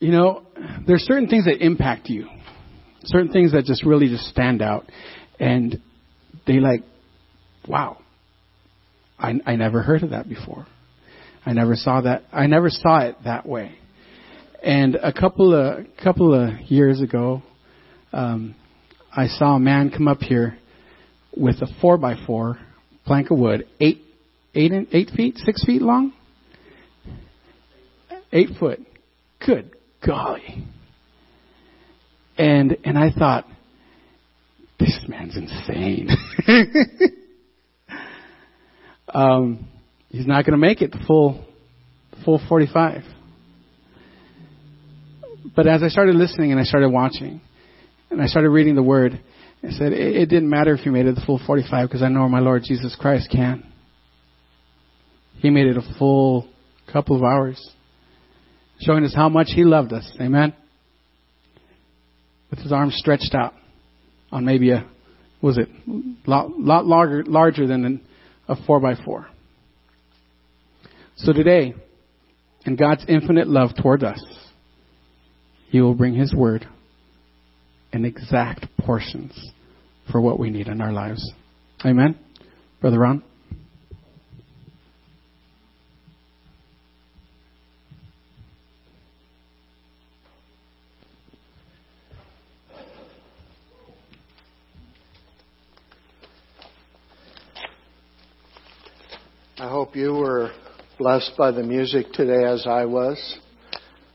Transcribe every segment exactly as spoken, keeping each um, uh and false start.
you know, there's certain things that impact you, certain things that just really just stand out. And they like, wow, I, I never heard of that before. I never saw that. I never saw it that way. And a couple of couple of years ago, um, I saw a man come up here with a four by four plank of wood, eight eight in, eight feet, six feet long, eight foot. Good golly! And and I thought, this man's insane. um, he's not going to make it the full full forty-five. But as I started listening and I started watching and I started reading the word, I said, it, it didn't matter if you made it the full forty-five, because I know my Lord Jesus Christ can. He made it a full couple of hours, showing us how much he loved us. Amen. With his arms stretched out on maybe a, what was it, lot, lot larger, larger than a four by four. So today, in God's infinite love toward us, he will bring his word in exact portions for what we need in our lives. Amen. Brother Ron. I hope you were blessed by the music today as I was.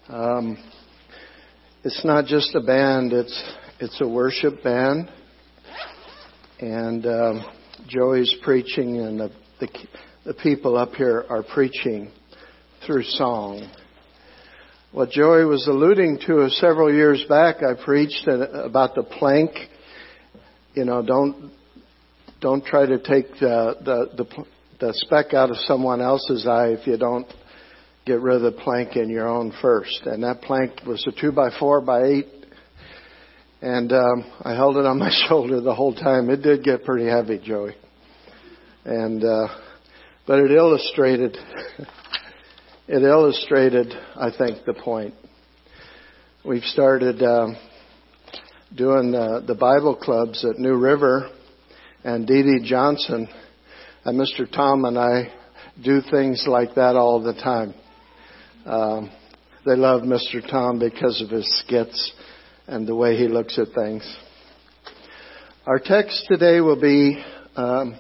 Um, It's not just a band, it's it's a worship band. And um, Joey's preaching, and the, the the people up here are preaching through song. What Joey was alluding to is several years back, I preached about the plank. You know, don't don't try to take the the the, the speck out of someone else's eye if you don't get rid of the plank in your own first. And that plank was a two by four by eight. And um, I held it on my shoulder the whole time. It did get pretty heavy, Joey. And uh, but it illustrated, it illustrated, I think, the point. We've started um, doing the, the Bible clubs at New River, and Dee Dee Johnson and Mister Tom and I do things like that all the time. Um, they love Mister Tom because of his skits and the way he looks at things. Our text today will be um,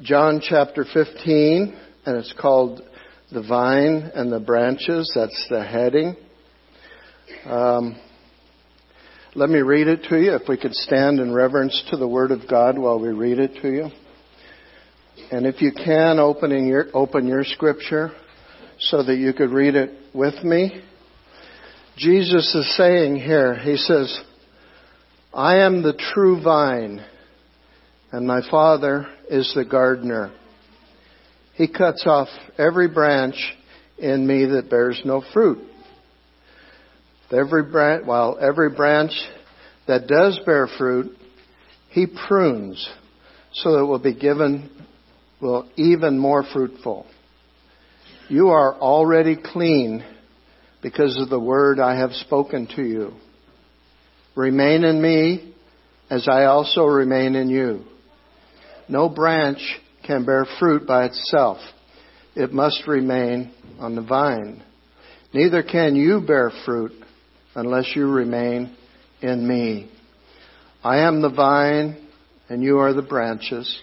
John chapter fifteen, and it's called The Vine and the Branches. That's the heading. Um, let me read it to you. If we could stand in reverence to the Word of God while we read it to you. And if you can, opening your, open your scripture so that you could read it with me. Jesus is saying here, he says, I am the true vine, and my Father is the gardener. He cuts off every branch in me that bears no fruit. Every branch, while every branch that does bear fruit, he prunes so that it will be given well, even more fruitful. You are already clean because of the word I have spoken to you. Remain in me as I also remain in you. No branch can bear fruit by itself. It must remain on the vine. Neither can you bear fruit unless you remain in me. I am the vine and you are the branches.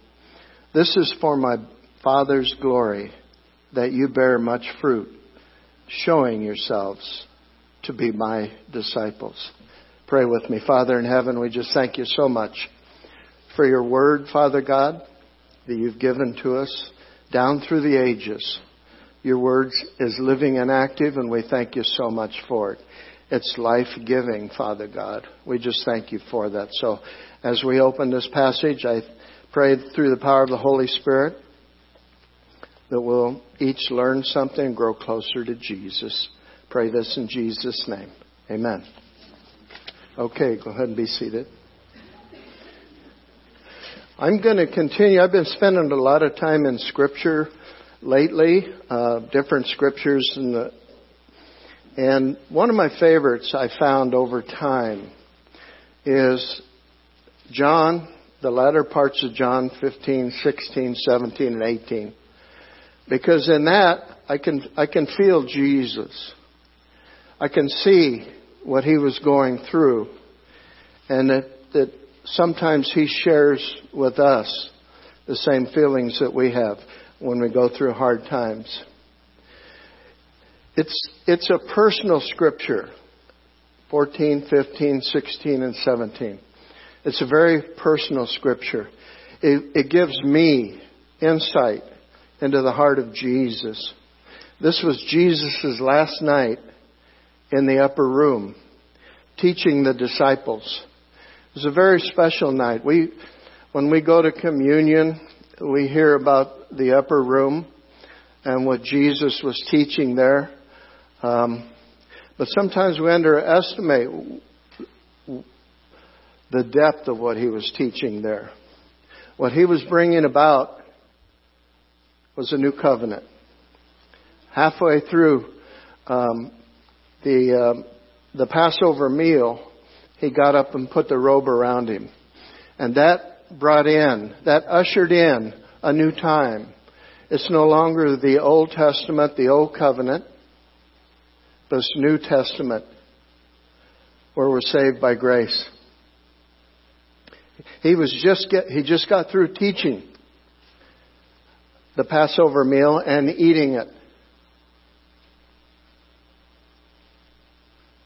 This is for my Father's glory, that you bear much fruit, showing yourselves to be my disciples. Pray with me. Father in heaven, we just thank you so much for your word, Father God, that you've given to us down through the ages Your words is living and active, and we thank you so much for it. It's life-giving, Father God. We just thank you for that. So as we open this passage, I pray through the power of the Holy Spirit that we'll each learn something and grow closer to Jesus. Pray this in Jesus' name. Amen. Okay, go ahead and be seated. I'm going to continue. I've been spending a lot of time in Scripture lately, uh, different Scriptures. In the, and one of my favorites I found over time is John, the latter parts of John fifteen, sixteen, seventeen, and eighteen. Because in that, I can I can feel Jesus. I can see what he was going through. And that, that sometimes he shares with us the same feelings that we have when we go through hard times. It's it's a personal scripture, fourteen, fifteen, sixteen, and seventeen. It's a very personal scripture. It, it gives me insight into the heart of Jesus. This was Jesus' last night in the upper room, teaching the disciples. It was a very special night. We, when we go to communion, we hear about the upper room and what Jesus was teaching there. Um, but sometimes we underestimate the depth of what he was teaching there. What he was bringing about was a new covenant. Halfway through um, the uh, the Passover meal, he got up and put the robe around him. And that brought in, that ushered in a new time. It's no longer the Old Testament, the Old Covenant, but it's New Testament, where we're saved by grace. He was just get, he just got through teaching the Passover meal and eating it.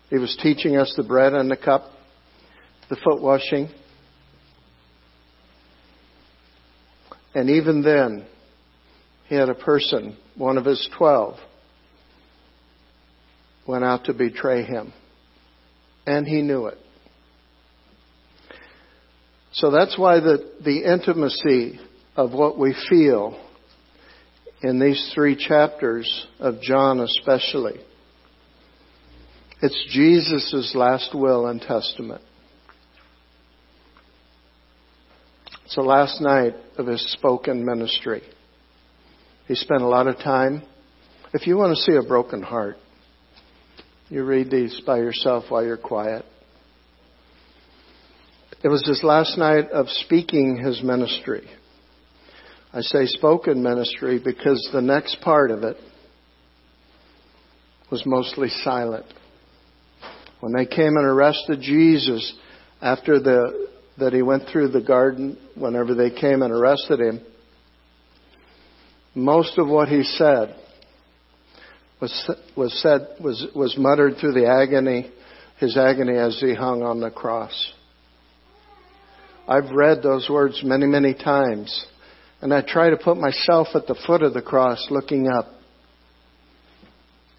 He was teaching us the bread and the cup, the foot washing. And even then, he had a person, one of his twelve, went out to betray him. And he knew it. So that's why the, the intimacy of what we feel in these three chapters of John especially. It's Jesus' last will and testament. It's the last night of his spoken ministry. He spent a lot of time. If you want to see a broken heart, you read these by yourself while you're quiet. It was his last night of speaking his ministry. I say spoken ministry because the next part of it was mostly silent. When they came and arrested Jesus after the that he went through the garden, whenever they came and arrested him, most of what he said was was said was was muttered through the agony, his agony as he hung on the cross. I've read those words many, many times. And I try to put myself at the foot of the cross looking up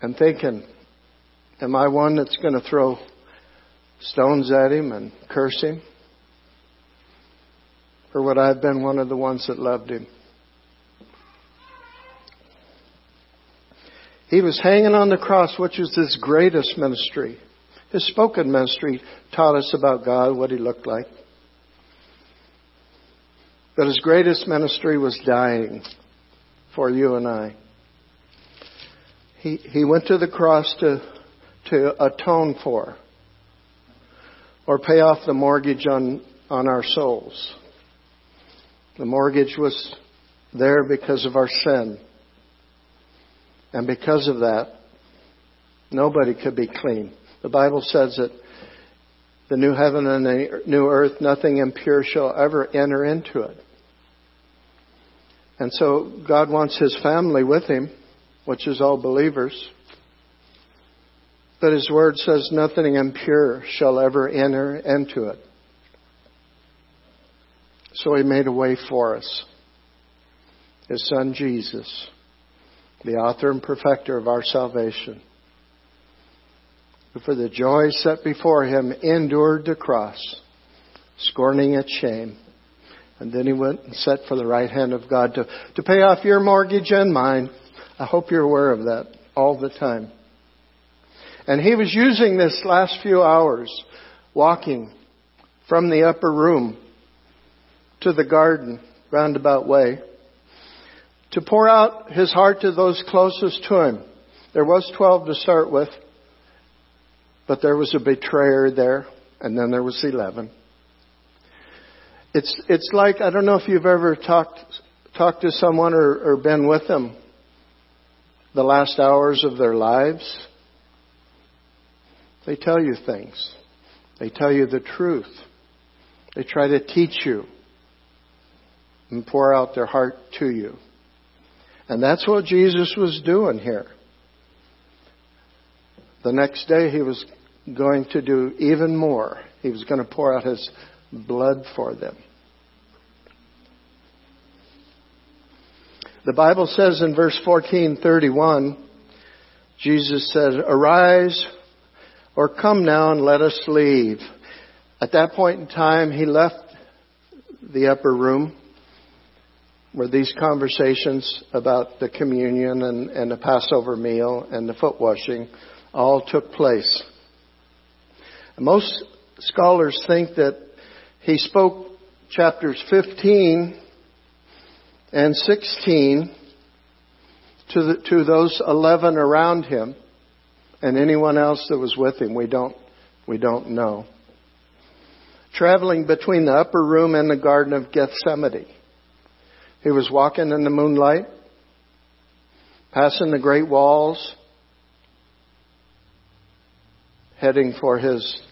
and thinking, am I one that's going to throw stones at him and curse him? Or would I have been one of the ones that loved him? He was hanging on the cross, which is his greatest ministry. His spoken ministry taught us about God, what he looked like. That his greatest ministry was dying for you and I. He he went to the cross to to atone for or pay off the mortgage on, on our souls. The mortgage was there because of our sin. And because of that, nobody could be clean. The Bible says that the new heaven and the new earth, nothing impure shall ever enter into it. And so God wants his family with him, which is all believers. But his word says nothing impure shall ever enter into it. So he made a way for us. His son Jesus the author and perfecter of our salvation, who for the joy set before him endured the cross, scorning its shame. And then he went and sat for the right hand of God to, to pay off your mortgage and mine. I hope you're aware of that all the time. And he was using this last few hours walking from the upper room to the garden, roundabout way, to pour out his heart to those closest to him. There was twelve to start with, but there was a betrayer there, and then there was eleven. It's it's like, I don't know if you've ever talked talked to someone or, or been with them the last hours of their lives. They tell you things. They tell you the truth. They try to teach you and pour out their heart to you. And that's what Jesus was doing here. The next day he was going to do even more. He was going to pour out his blood for them. The Bible says in verse fourteen thirty-one, Jesus said, "Arise, or come now and let us leave." At that point in time, he left the upper room where these conversations about the communion and, and the Passover meal and the foot washing all took place. Most scholars think that he spoke chapters fifteen and sixteen to the, to those eleven around him, and anyone else that was with him. We don't we don't know. Traveling between the upper room and the Garden of Gethsemane. He was walking in the moonlight, passing the great walls, heading for his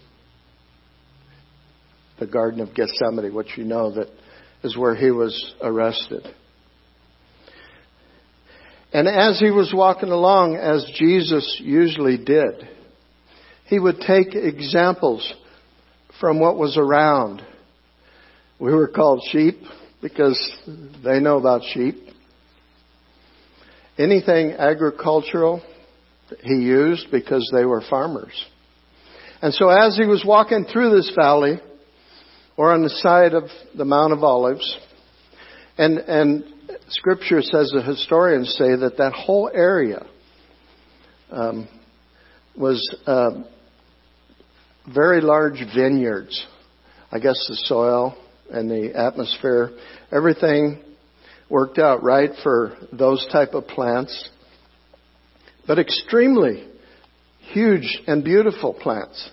the Garden of Gethsemane, which you know that is where he was arrested. And as he was walking along, as Jesus usually did, he would take examples from what was around. We were called sheep because they know about sheep. Anything agricultural he used because they were farmers. And so as he was walking through this valley or on the side of the Mount of Olives, and and Scripture says, the historians say that that whole area um, was uh, very large vineyards. I guess the soil and the atmosphere, everything worked out right for those type of plants, but extremely huge and beautiful plants.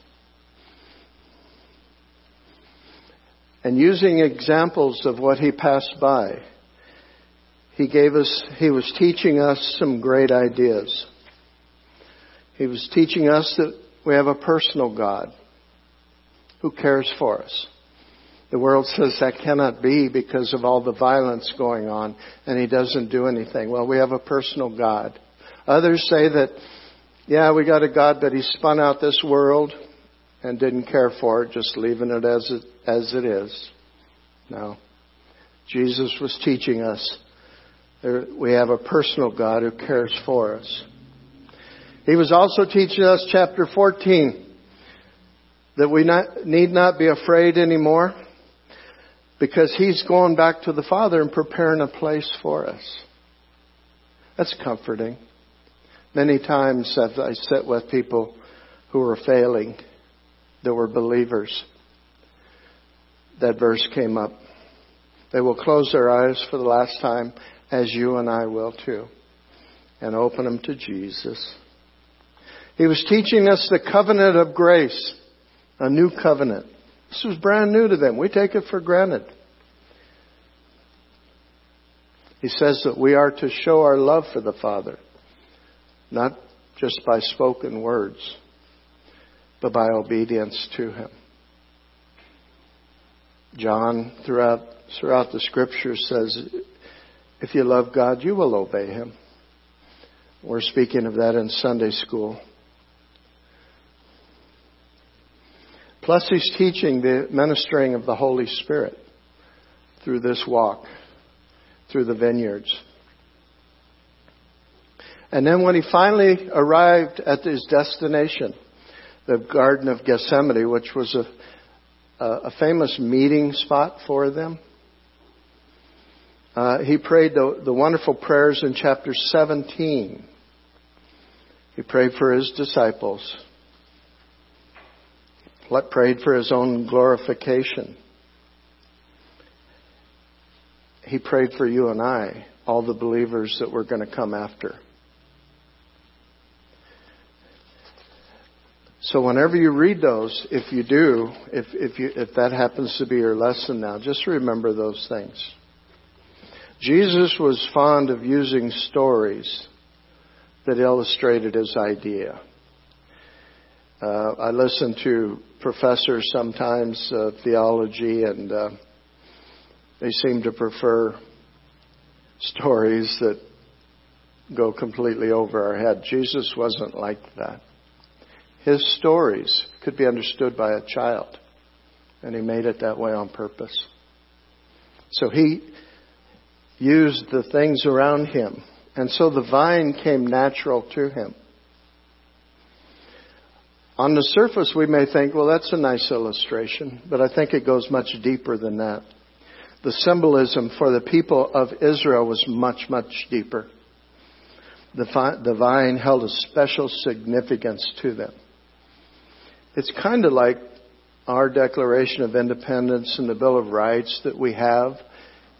And using examples of what he passed by, he gave us, he was teaching us some great ideas. He was teaching us that we have a personal God who cares for us. The world says that cannot be because of all the violence going on, and he doesn't do anything. Well, we have a personal God. Others say that, yeah, we got a God, but he spun out this world and didn't care for it, just leaving it as it as it is. No. Jesus was teaching us there, we have a personal God who cares for us. He was also teaching us, chapter fourteen, that we not, need not be afraid anymore because he's going back to the Father and preparing a place for us. That's comforting. Many times I've, I sit with people who are failing, that were believers. That verse came up. They will close their eyes for the last time, as you and I will too, and open them to Jesus. He was teaching us the covenant of grace, a new covenant. This was brand new to them. We take it for granted. He says that we are to show our love for the Father, not just by spoken words, but by obedience to him. John, throughout throughout the Scripture, says, if you love God, you will obey him. We're speaking of that in Sunday school. Plus, he's teaching the ministering of the Holy Spirit through this walk, through the vineyards. And then when he finally arrived at his destination, the Garden of Gethsemane, which was a, a famous meeting spot for them, uh, he prayed the, the wonderful prayers in chapter seventeen. He prayed for his disciples. He prayed for his own glorification. He prayed for you and I, all the believers that we're going to come after. So whenever you read those, if you do, if if you if that happens to be your lesson now, just remember those things. Jesus was fond of using stories that illustrated his idea. Uh, I listen to professors sometimes of uh, theology, and uh, they seem to prefer stories that go completely over our head. Jesus wasn't like that. His stories could be understood by a child, and he made it that way on purpose. So he used the things around him, and so the vine came natural to him. On the surface, we may think, well, that's a nice illustration, but I think it goes much deeper than that. The symbolism for the people of Israel was much, much deeper. The vine held a special significance to them. It's kind of like our Declaration of Independence and the Bill of Rights that we have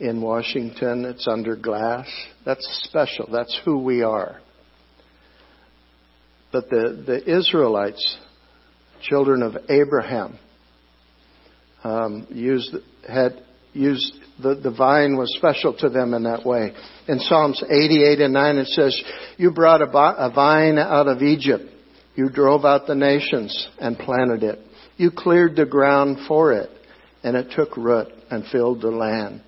in Washington. It's under glass. That's special. That's who we are. But the, the Israelites, children of Abraham, um, used had used the, the vine was special to them in that way. In Psalms eighty-eight and nine, it says, "You brought a, a vine out of Egypt. You drove out the nations and planted it. You cleared the ground for it, and it took root and filled the land.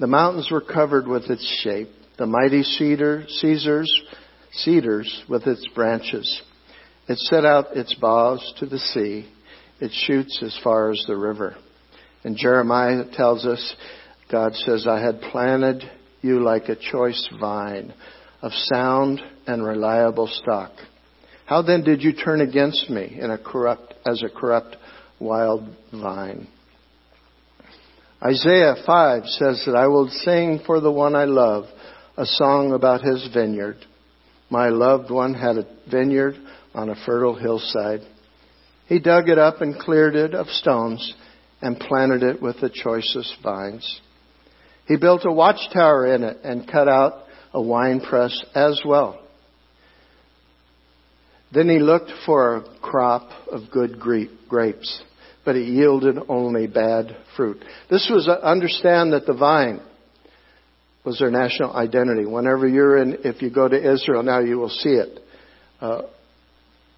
The mountains were covered with its shape. The mighty cedar, Caesars, cedars with its branches. It set out its boughs to the sea. It shoots as far as the river." And Jeremiah tells us, God says, "I had planted you like a choice vine of sound and reliable stock. How then did you turn against me in a corrupt, as a corrupt wild vine?" Isaiah five says that I will sing for the one I love a song about his vineyard. My loved one had a vineyard on a fertile hillside. He dug it up and cleared it of stones and planted it with the choicest vines. He built a watchtower in it and cut out a winepress as well. Then he looked for a crop of good grapes, but it yielded only bad fruit. This was, a, understand that the vine was their national identity. Whenever you're in, if you go to Israel now, you will see it uh,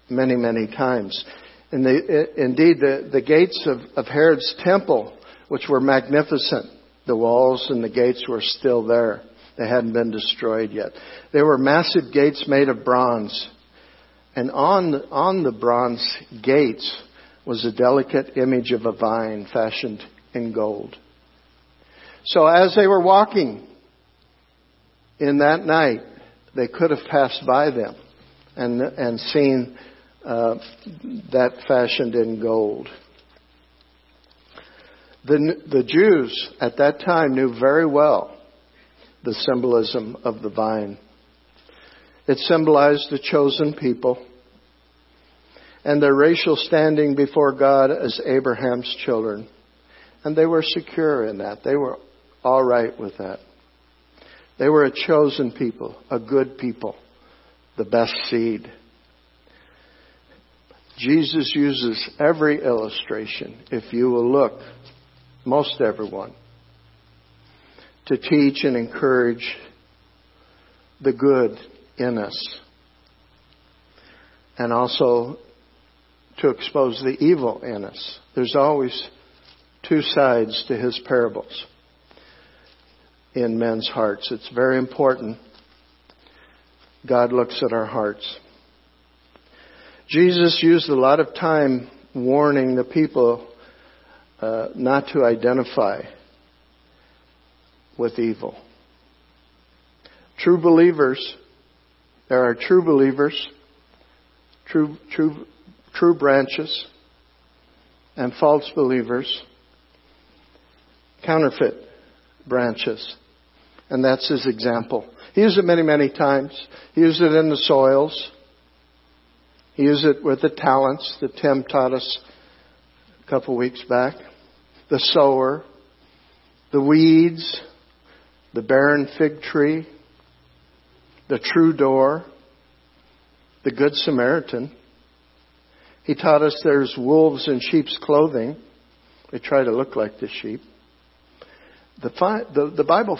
many, many times. In the, indeed, the, the gates of, of Herod's temple, which were magnificent, the walls and the gates were still there. They hadn't been destroyed yet. They were massive gates made of bronze. And on the, on the bronze gates was a delicate image of a vine fashioned in gold. So as they were walking in that night, they could have passed by them and, and seen Uh, that fashioned in gold. The, the Jews at that time knew very well the symbolism of the vine. It symbolized the chosen people and their racial standing before God as Abraham's children. And they were secure in that. They were all right with that. They were a chosen people, a good people, the best seed. Jesus uses every illustration, if you will look, most everyone, to teach and encourage the good in us and also to expose the evil in us. There's always two sides to his parables in men's hearts. It's very important. God looks at our hearts. Jesus used a lot of time warning the people uh, not to identify with evil. True believers There are true believers, true true true branches, and false believers, counterfeit branches. And that's his example. He used it many, many times. He used it in the soils. He used it with the talents that Tim taught us a couple weeks back. The sower, the weeds, the barren fig tree, the true door, the Good Samaritan. He taught us there's wolves in sheep's clothing. They try to look like the sheep. The, the, the Bible,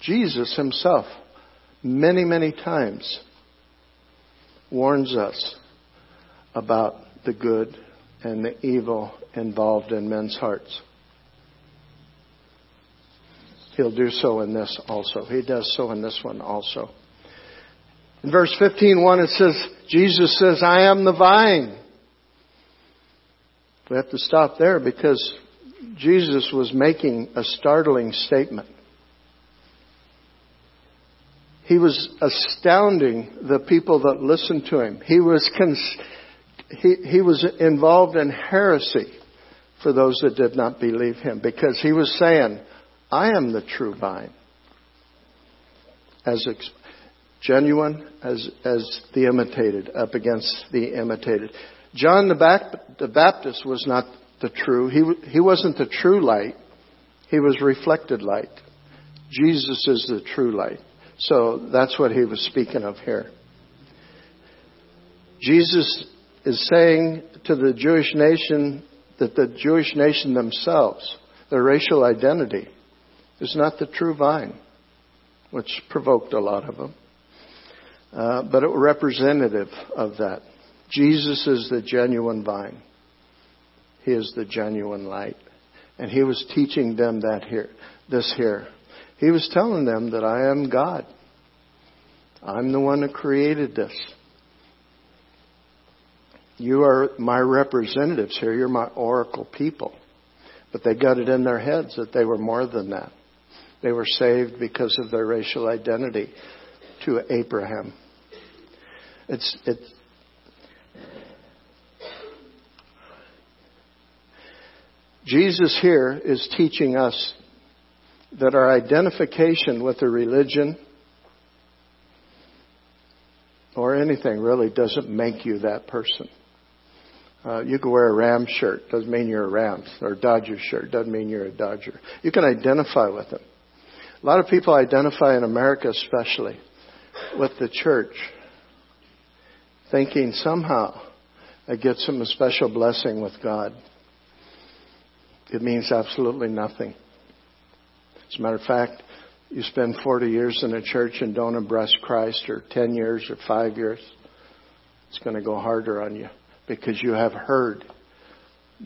Jesus himself, many, many times warns us about the good and the evil involved in men's hearts. He'll do so in this also. He does so in this one also. In verse fifteen one, it says, Jesus says, I am the vine. We have to stop there because Jesus was making a startling statement. He was astounding the people that listened to him. He was cons- he, he was involved in heresy for those that did not believe him, because he was saying, I am the true vine. As ex- genuine as, as the imitated, up against the imitated. John the Baptist was not the true. He, he wasn't the true light. He was reflected light. Jesus is the true light. So that's what he was speaking of here. Jesus is saying to the Jewish nation that the Jewish nation themselves, their racial identity, is not the true vine, which provoked a lot of them. Uh, but it was representative of that. Jesus is the genuine vine. He is the genuine light. And he was teaching them that here, this here. He was telling them that I am God. I'm the one who created this. You are my representatives here. You're my oracle people. But they got it in their heads that they were more than that. They were saved because of their racial identity to Abraham. It's it's Jesus here is teaching us that our identification with a religion or anything really doesn't make you that person. Uh, you can wear a Rams shirt. Doesn't mean you're a Rams. Or a Dodgers shirt. Doesn't mean you're a Dodger. You can identify with them. A lot of people identify in America especially with the church, thinking somehow it gets them a special blessing with God. It means absolutely nothing. As a matter of fact, you spend forty years in a church and don't embrace Christ, or ten years or five years, it's going to go harder on you because you have heard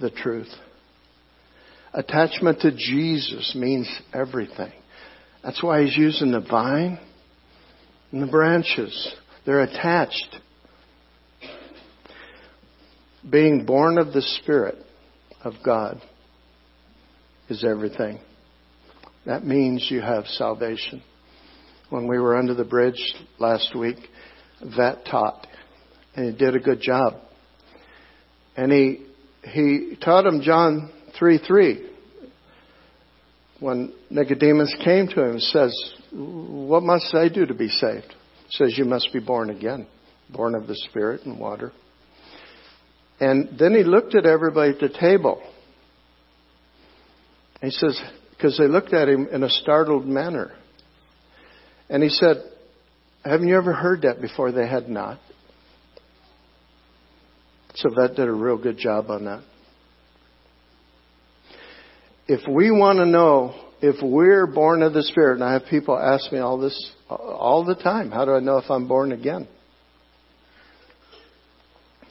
the truth. Attachment to Jesus means everything. That's why he's using the vine and the branches. They're attached. Being born of the Spirit of God is everything. That means you have salvation. When we were under the bridge last week, Vat taught, and he did a good job. And he he taught him John three three. When Nicodemus came to him and says, what must I do to be saved? He says, you must be born again, born of the Spirit and water. And then he looked at everybody at the table. He says, because they looked at him in a startled manner. And he said, haven't you ever heard that before? They had not. So that did a real good job on that. If we want to know if we're born of the Spirit, and I have people ask me all this all the time, how do I know if I'm born again?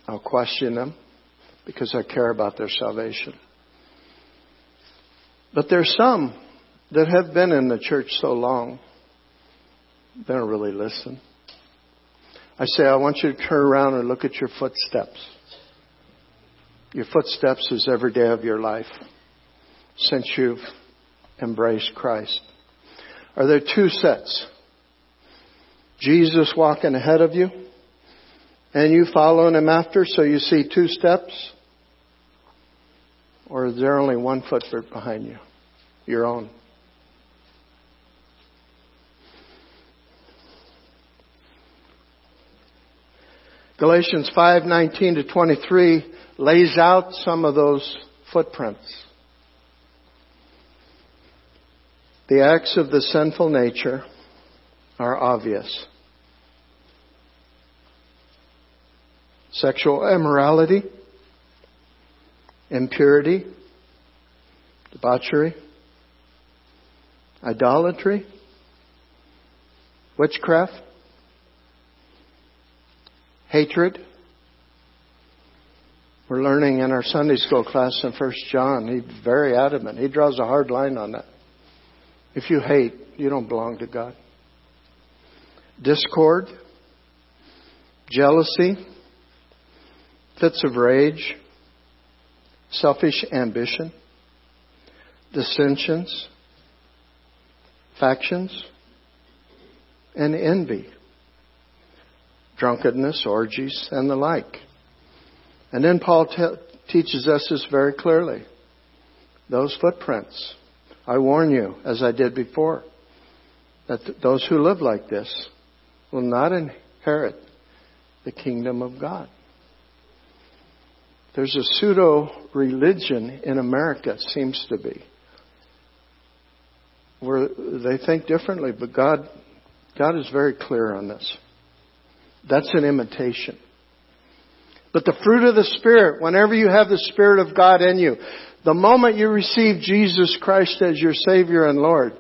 I'll question them because I care about their salvation. But there's some that have been in the church so long, they don't really listen. I say, I want you to turn around and look at your footsteps. Your footsteps is every day of your life since you've embraced Christ. Are there two sets? Jesus walking ahead of you and you following him after, so you see two steps? Or is there only one footprint behind you? Your own. Galatians five nineteen to twenty-three lays out some of those footprints. The acts of the sinful nature are obvious. Sexual immorality, impurity, debauchery, idolatry, witchcraft, hatred. We're learning in our Sunday school class in First John. He's very adamant. He draws a hard line on that. If you hate, you don't belong to God. Discord, jealousy, fits of rage, selfish ambition, dissensions, factions, and envy, drunkenness, orgies, and the like. And then Paul te- teaches us this very clearly. Those footprints. I warn you, as I did before, that th- those who live like this will not inherit the kingdom of God. There's a pseudo-religion in America, it seems to be, where they think differently, but God, God is very clear on this. That's an imitation. But the fruit of the Spirit, whenever you have the Spirit of God in you, the moment you receive Jesus Christ as your Savior and Lord,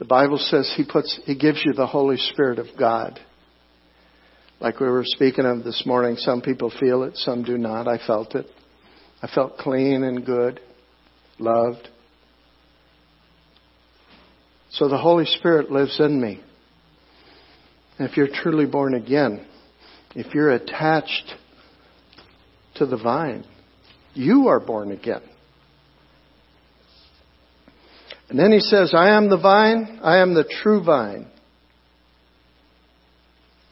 the Bible says He puts, He gives you the Holy Spirit of God. Like we were speaking of this morning, some people feel it, some do not. I felt it. I felt clean and good, loved. So the Holy Spirit lives in me. If you're truly born again, if you're attached to the vine, you are born again. And then he says, I am the vine, I am the true vine.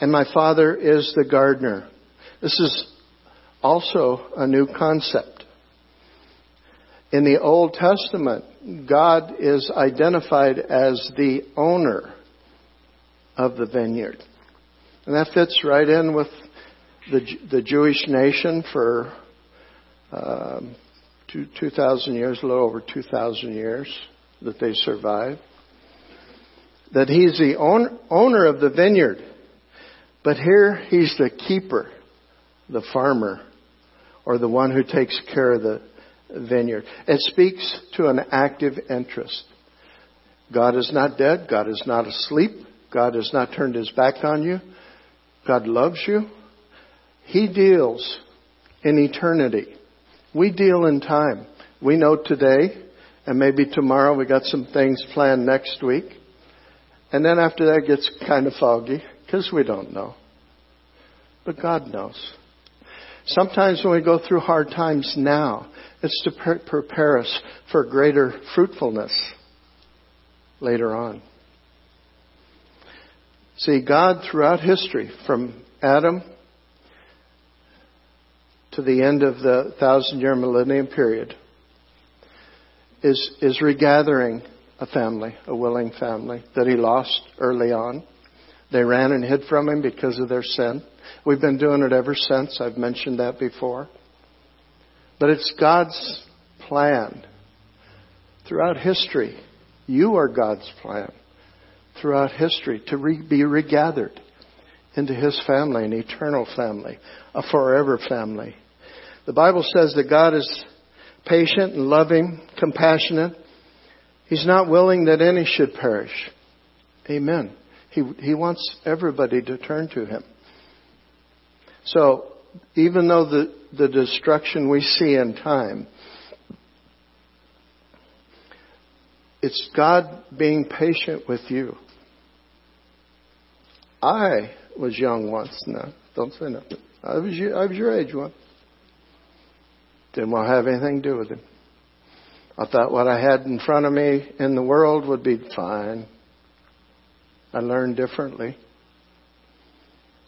And my Father is the gardener. This is also a new concept. In the Old Testament, God is identified as the owner of the vineyard. And that fits right in with the the Jewish nation for um, two, 2,000 years, a little over two thousand years that they survived. That he's the own, owner of the vineyard. But here he's the keeper, the farmer, or the one who takes care of the vineyard. It speaks to an active interest. God is not dead. God is not asleep. God has not turned his back on you. God loves you. He deals in eternity. We deal in time. We know today, and maybe tomorrow. We got some things planned next week. And then after that it gets kind of foggy because we don't know. But God knows. Sometimes when we go through hard times now, it's to pre- prepare us for greater fruitfulness later on. See, God throughout history, from Adam to the end of the thousand-year millennium period, is is regathering a family, a willing family that he lost early on. They ran and hid from him because of their sin. We've been doing it ever since. I've mentioned that before. But it's God's plan. Throughout history, you are God's plan. Throughout history to re- be regathered into his family, an eternal family, a forever family. The Bible says that God is patient and loving, compassionate. He's not willing that any should perish. Amen. He, he wants everybody to turn to him. So even though the, the destruction we see in time, it's God being patient with you. I was young once. No, don't say nothing. I was, I was your age once. Didn't want to have anything to do with him. I thought what I had in front of me in the world would be fine. I learn differently.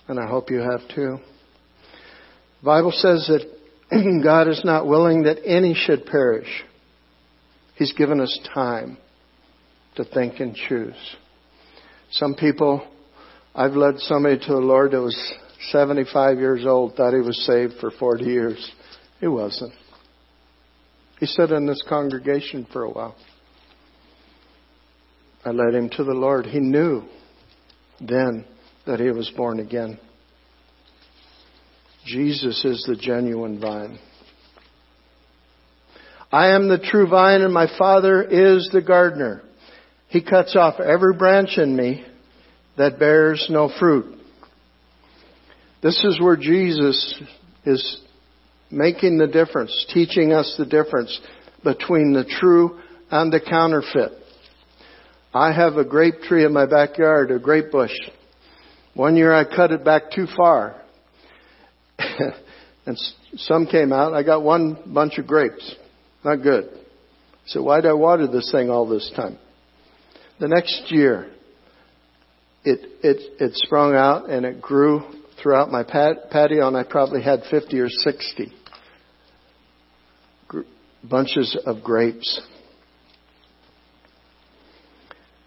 And I hope you have too. The Bible says that God is not willing that any should perish. He's given us time to think and choose. Some people, I've led somebody to the Lord that was seventy-five years old, thought he was saved for forty years. He wasn't. He stood in this congregation for a while. I led him to the Lord. He knew then that he was born again. Jesus is the genuine vine. I am the true vine, and my Father is the gardener. He cuts off every branch in me that bears no fruit. This is where Jesus is making the difference, teaching us the difference between the true and the counterfeit. I have a grape tree in my backyard, a grape bush. One year I cut it back too far. And some came out. I got one bunch of grapes. Not good. So why did I water this thing all this time? The next year, it it it sprung out and it grew throughout my patio, and I probably had fifty or sixty bunches of grapes.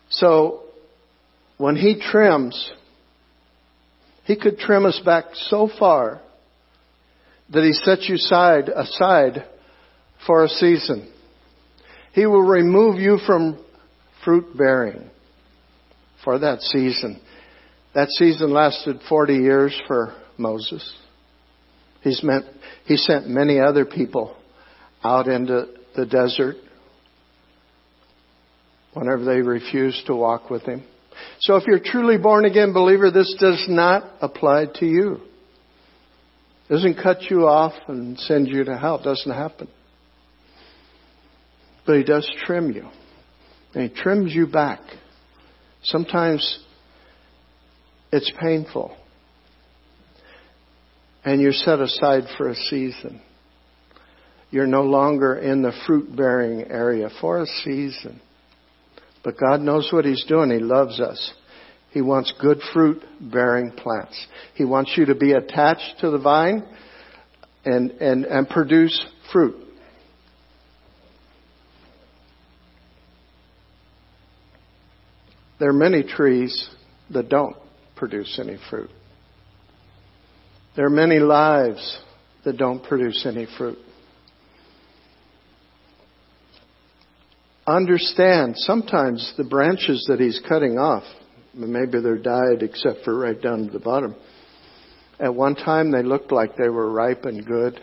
So when he trims, he could trim us back so far that he sets you aside, aside for a season. He will remove you from fruit bearing for that season. That season lasted forty years for Moses. He's meant, he sent many other people out into the desert whenever they refused to walk with him. So if you're truly born again believer, this does not apply to you. It doesn't cut you off and send you to hell. It doesn't happen. But he does trim you. And he trims you back. Sometimes it's painful. And you're set aside for a season. You're no longer in the fruit-bearing area for a season. But God knows what he's doing. He loves us. He wants good fruit-bearing plants. He wants you to be attached to the vine and, and, and produce fruit. There are many trees that don't produce any fruit. There are many lives that don't produce any fruit. Understand, sometimes the branches that he's cutting off, maybe they're died except for right down to the bottom. At one time they looked like they were ripe and good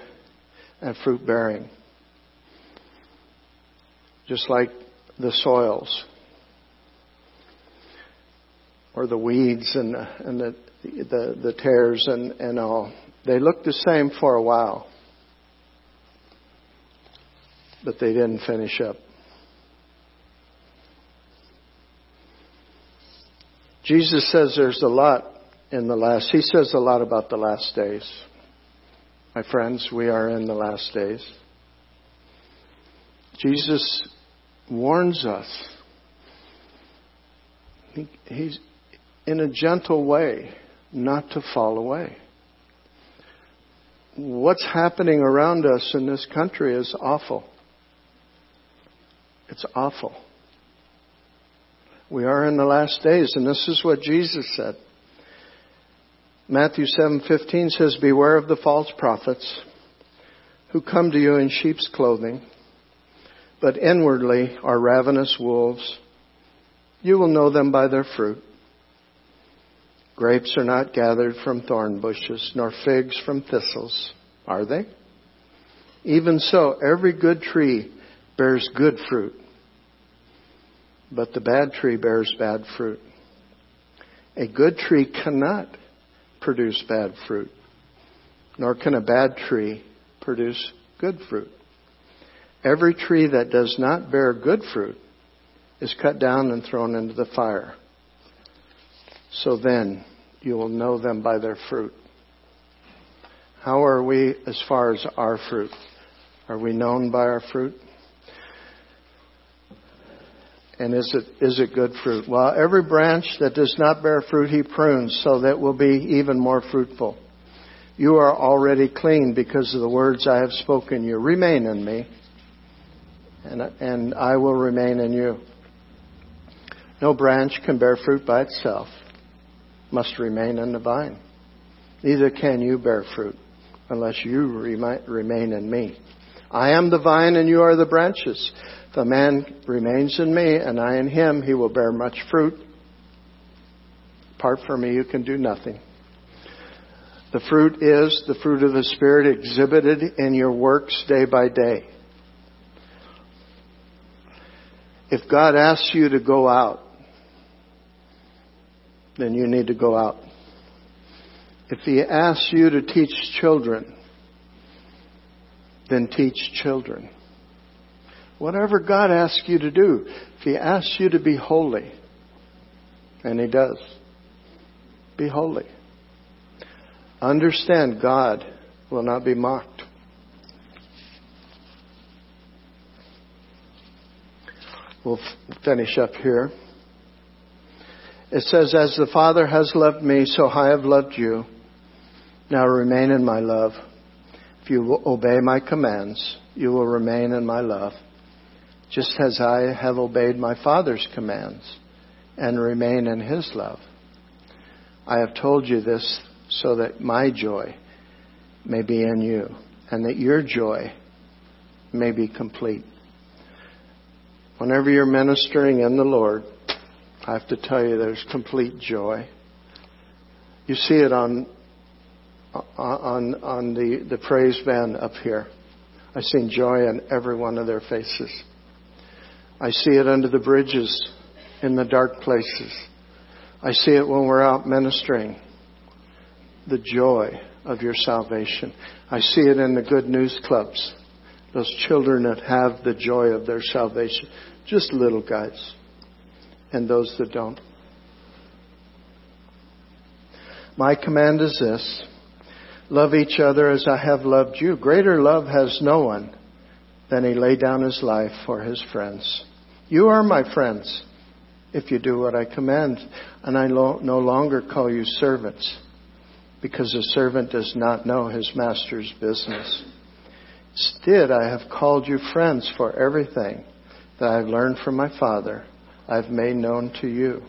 and fruit bearing. Just like the soils. Or the weeds and, and the, the, the tears and, and all. They looked the same for a while. But they didn't finish up. Jesus says there's a lot in the last. He says a lot about the last days. My friends, we are in the last days. Jesus warns us. He, he's in a gentle way not to fall away. What's happening around us in this country is awful. It's awful. We are in the last days, and this is what Jesus said. Matthew seven fifteen says, "Beware of the false prophets who come to you in sheep's clothing, but inwardly are ravenous wolves. You will know them by their fruit. Grapes are not gathered from thorn bushes, nor figs from thistles, are they? Even so, every good tree bears good fruit. But the bad tree bears bad fruit. A good tree cannot produce bad fruit, nor can a bad tree produce good fruit. Every tree that does not bear good fruit is cut down and thrown into the fire. So then you will know them by their fruit." How are we as far as our fruit? Are we known by our fruit? And is it is it good fruit? Well, every branch that does not bear fruit, he prunes, so that it will be even more fruitful. You are already clean because of the words I have spoken you. Remain in me, and and I will remain in you. No branch can bear fruit by itself. Must remain in the vine. Neither can you bear fruit unless you remain in me. I am the vine and you are the branches. If a man remains in me and I in him, he will bear much fruit. Apart from me, you can do nothing. The fruit is the fruit of the Spirit exhibited in your works day by day. If God asks you to go out, then you need to go out. If He asks you to teach children, then teach children. Whatever God asks you to do, if He asks you to be holy, and He does, be holy. Understand, God will not be mocked. We'll finish up here. It says, as the Father has loved me, so I have loved you. Now remain in my love. If you will obey my commands, you will remain in my love, just as I have obeyed my Father's commands and remain in his love. I have told you this so that my joy may be in you and that your joy may be complete. Whenever you're ministering in the Lord, I have to tell you there's complete joy. You see it on on on the, the praise band up here. I've seen joy in every one of their faces. I see it under the bridges, in the dark places. I see it when we're out ministering. The joy of your salvation. I see it in the good news clubs. Those children that have the joy of their salvation. Just little guys. And those that don't. My command is this. Love each other as I have loved you. Greater love has no one than he laid down his life for his friends. You are my friends if you do what I command. And I no longer call you servants, because a servant does not know his master's business. Instead, I have called you friends, for everything that I have learned from my Father, I have made known to you.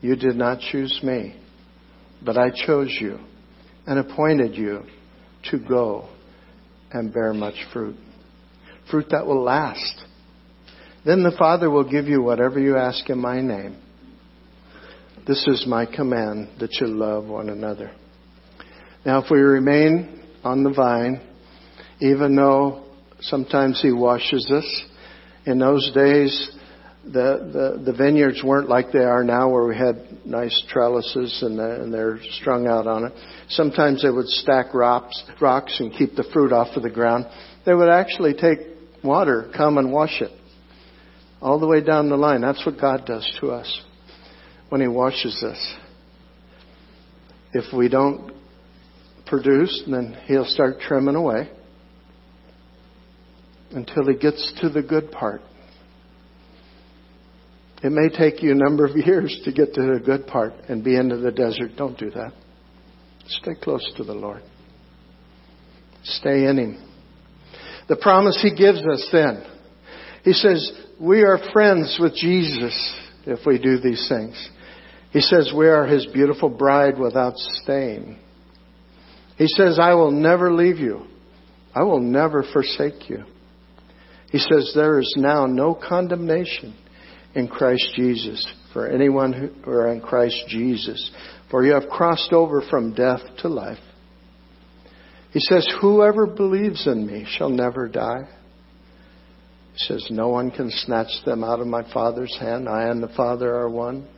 You did not choose me, but I chose you and appointed you to go and bear much fruit. Fruit that will last. Then the Father will give you whatever you ask in my name. This is my command, that you love one another. Now, if we remain on the vine, even though sometimes he washes us, in those days, the, the, the vineyards weren't like they are now, where we had nice trellises and, the, and they're strung out on it. Sometimes they would stack rocks, rocks and keep the fruit off of the ground. They would actually take water, come and wash it all the way down the line. That's what God does to us when he washes us. If we don't produce, then he'll start trimming away until he gets to the good part. It may take you a number of years to get to the good part and be into the desert. Don't do that. Stay close to the Lord. Stay in him. The promise he gives us then. He says, we are friends with Jesus if we do these things. He says, we are his beautiful bride without stain. He says, I will never leave you. I will never forsake you. He says, there is now no condemnation in Christ Jesus for anyone who are in Christ Jesus, for you have crossed over from death to life. He says, whoever believes in me shall never die. He says, no one can snatch them out of my Father's hand. I and the Father are one.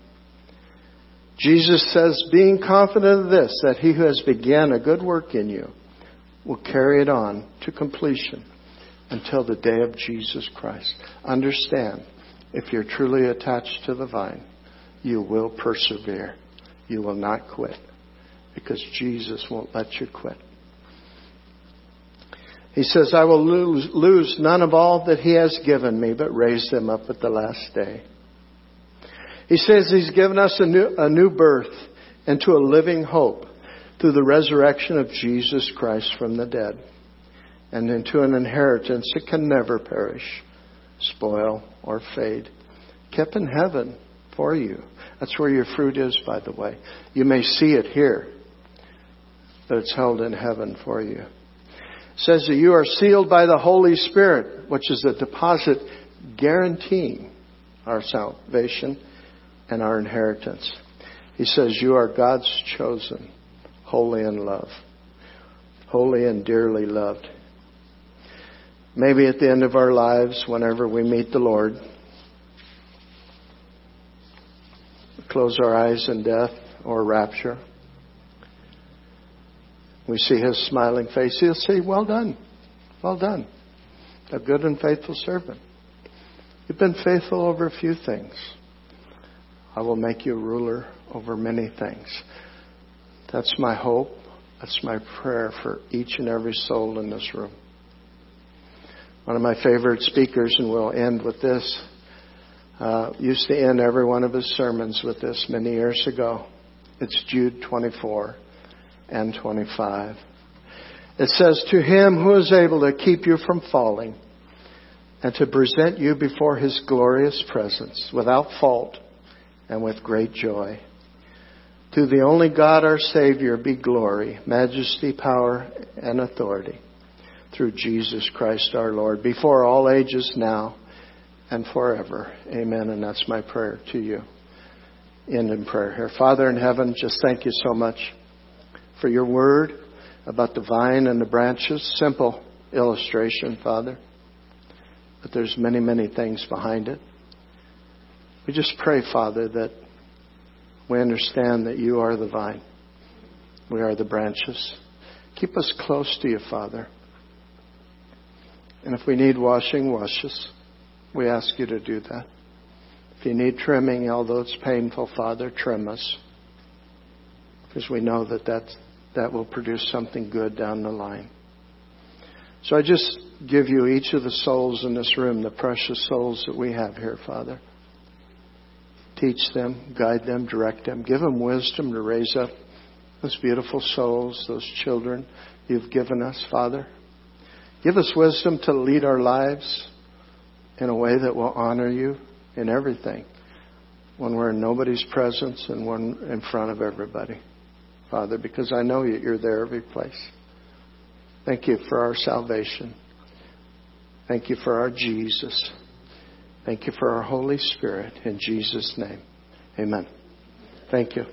Jesus says, being confident of this, that he who has begun a good work in you will carry it on to completion until the day of Jesus Christ. Understand, if you're truly attached to the vine, you will persevere. You will not quit, because Jesus won't let you quit. He says, I will lose, lose none of all that he has given me, but raise them up at the last day. He says he's given us a new, a new birth into a living hope through the resurrection of Jesus Christ from the dead, and into an inheritance that can never perish, spoil, or fade, kept in heaven for you. That's where your fruit is, by the way. You may see it here, but it's held in heaven for you. It says that you are sealed by the Holy Spirit, which is the deposit guaranteeing our salvation and our inheritance. He says you are God's chosen, holy in love, holy and dearly loved. Maybe at the end of our lives, whenever we meet the Lord, close our eyes in death or rapture, we see his smiling face. He'll say, well done, well done, a good and faithful servant. You've been faithful over a few things. I will make you ruler over many things. That's my hope. That's my prayer for each and every soul in this room. One of my favorite speakers, and we'll end with this, uh, used to end every one of his sermons with this many years ago. It's Jude twenty-four and twenty-five. It says, to him who is able to keep you from falling and to present you before his glorious presence without fault and with great joy. To the only God our Savior be glory, majesty, power, and authority through Jesus Christ our Lord, before all ages, now and forever. Amen. And that's my prayer to you. End in prayer here. Father in heaven, just thank you so much for your word about the vine and the branches. Simple illustration, Father, but there's many, many things behind it. We just pray, Father, that we understand that you are the vine. We are the branches. Keep us close to you, Father. And if we need washing, wash us. We ask you to do that. If you need trimming, although it's painful, Father, trim us. Because we know that that, that will produce something good down the line. So I just give you each of the souls in this room, the precious souls that we have here, Father. Teach them, guide them, direct them. Give them wisdom to raise up those beautiful souls, those children you've given us, Father. Give us wisdom to lead our lives in a way that will honor you in everything, when we're in nobody's presence and when in front of everybody, Father, because I know you're there every place. Thank you for our salvation. Thank you for our Jesus. Thank you for our Holy Spirit. In Jesus' name, amen. Thank you.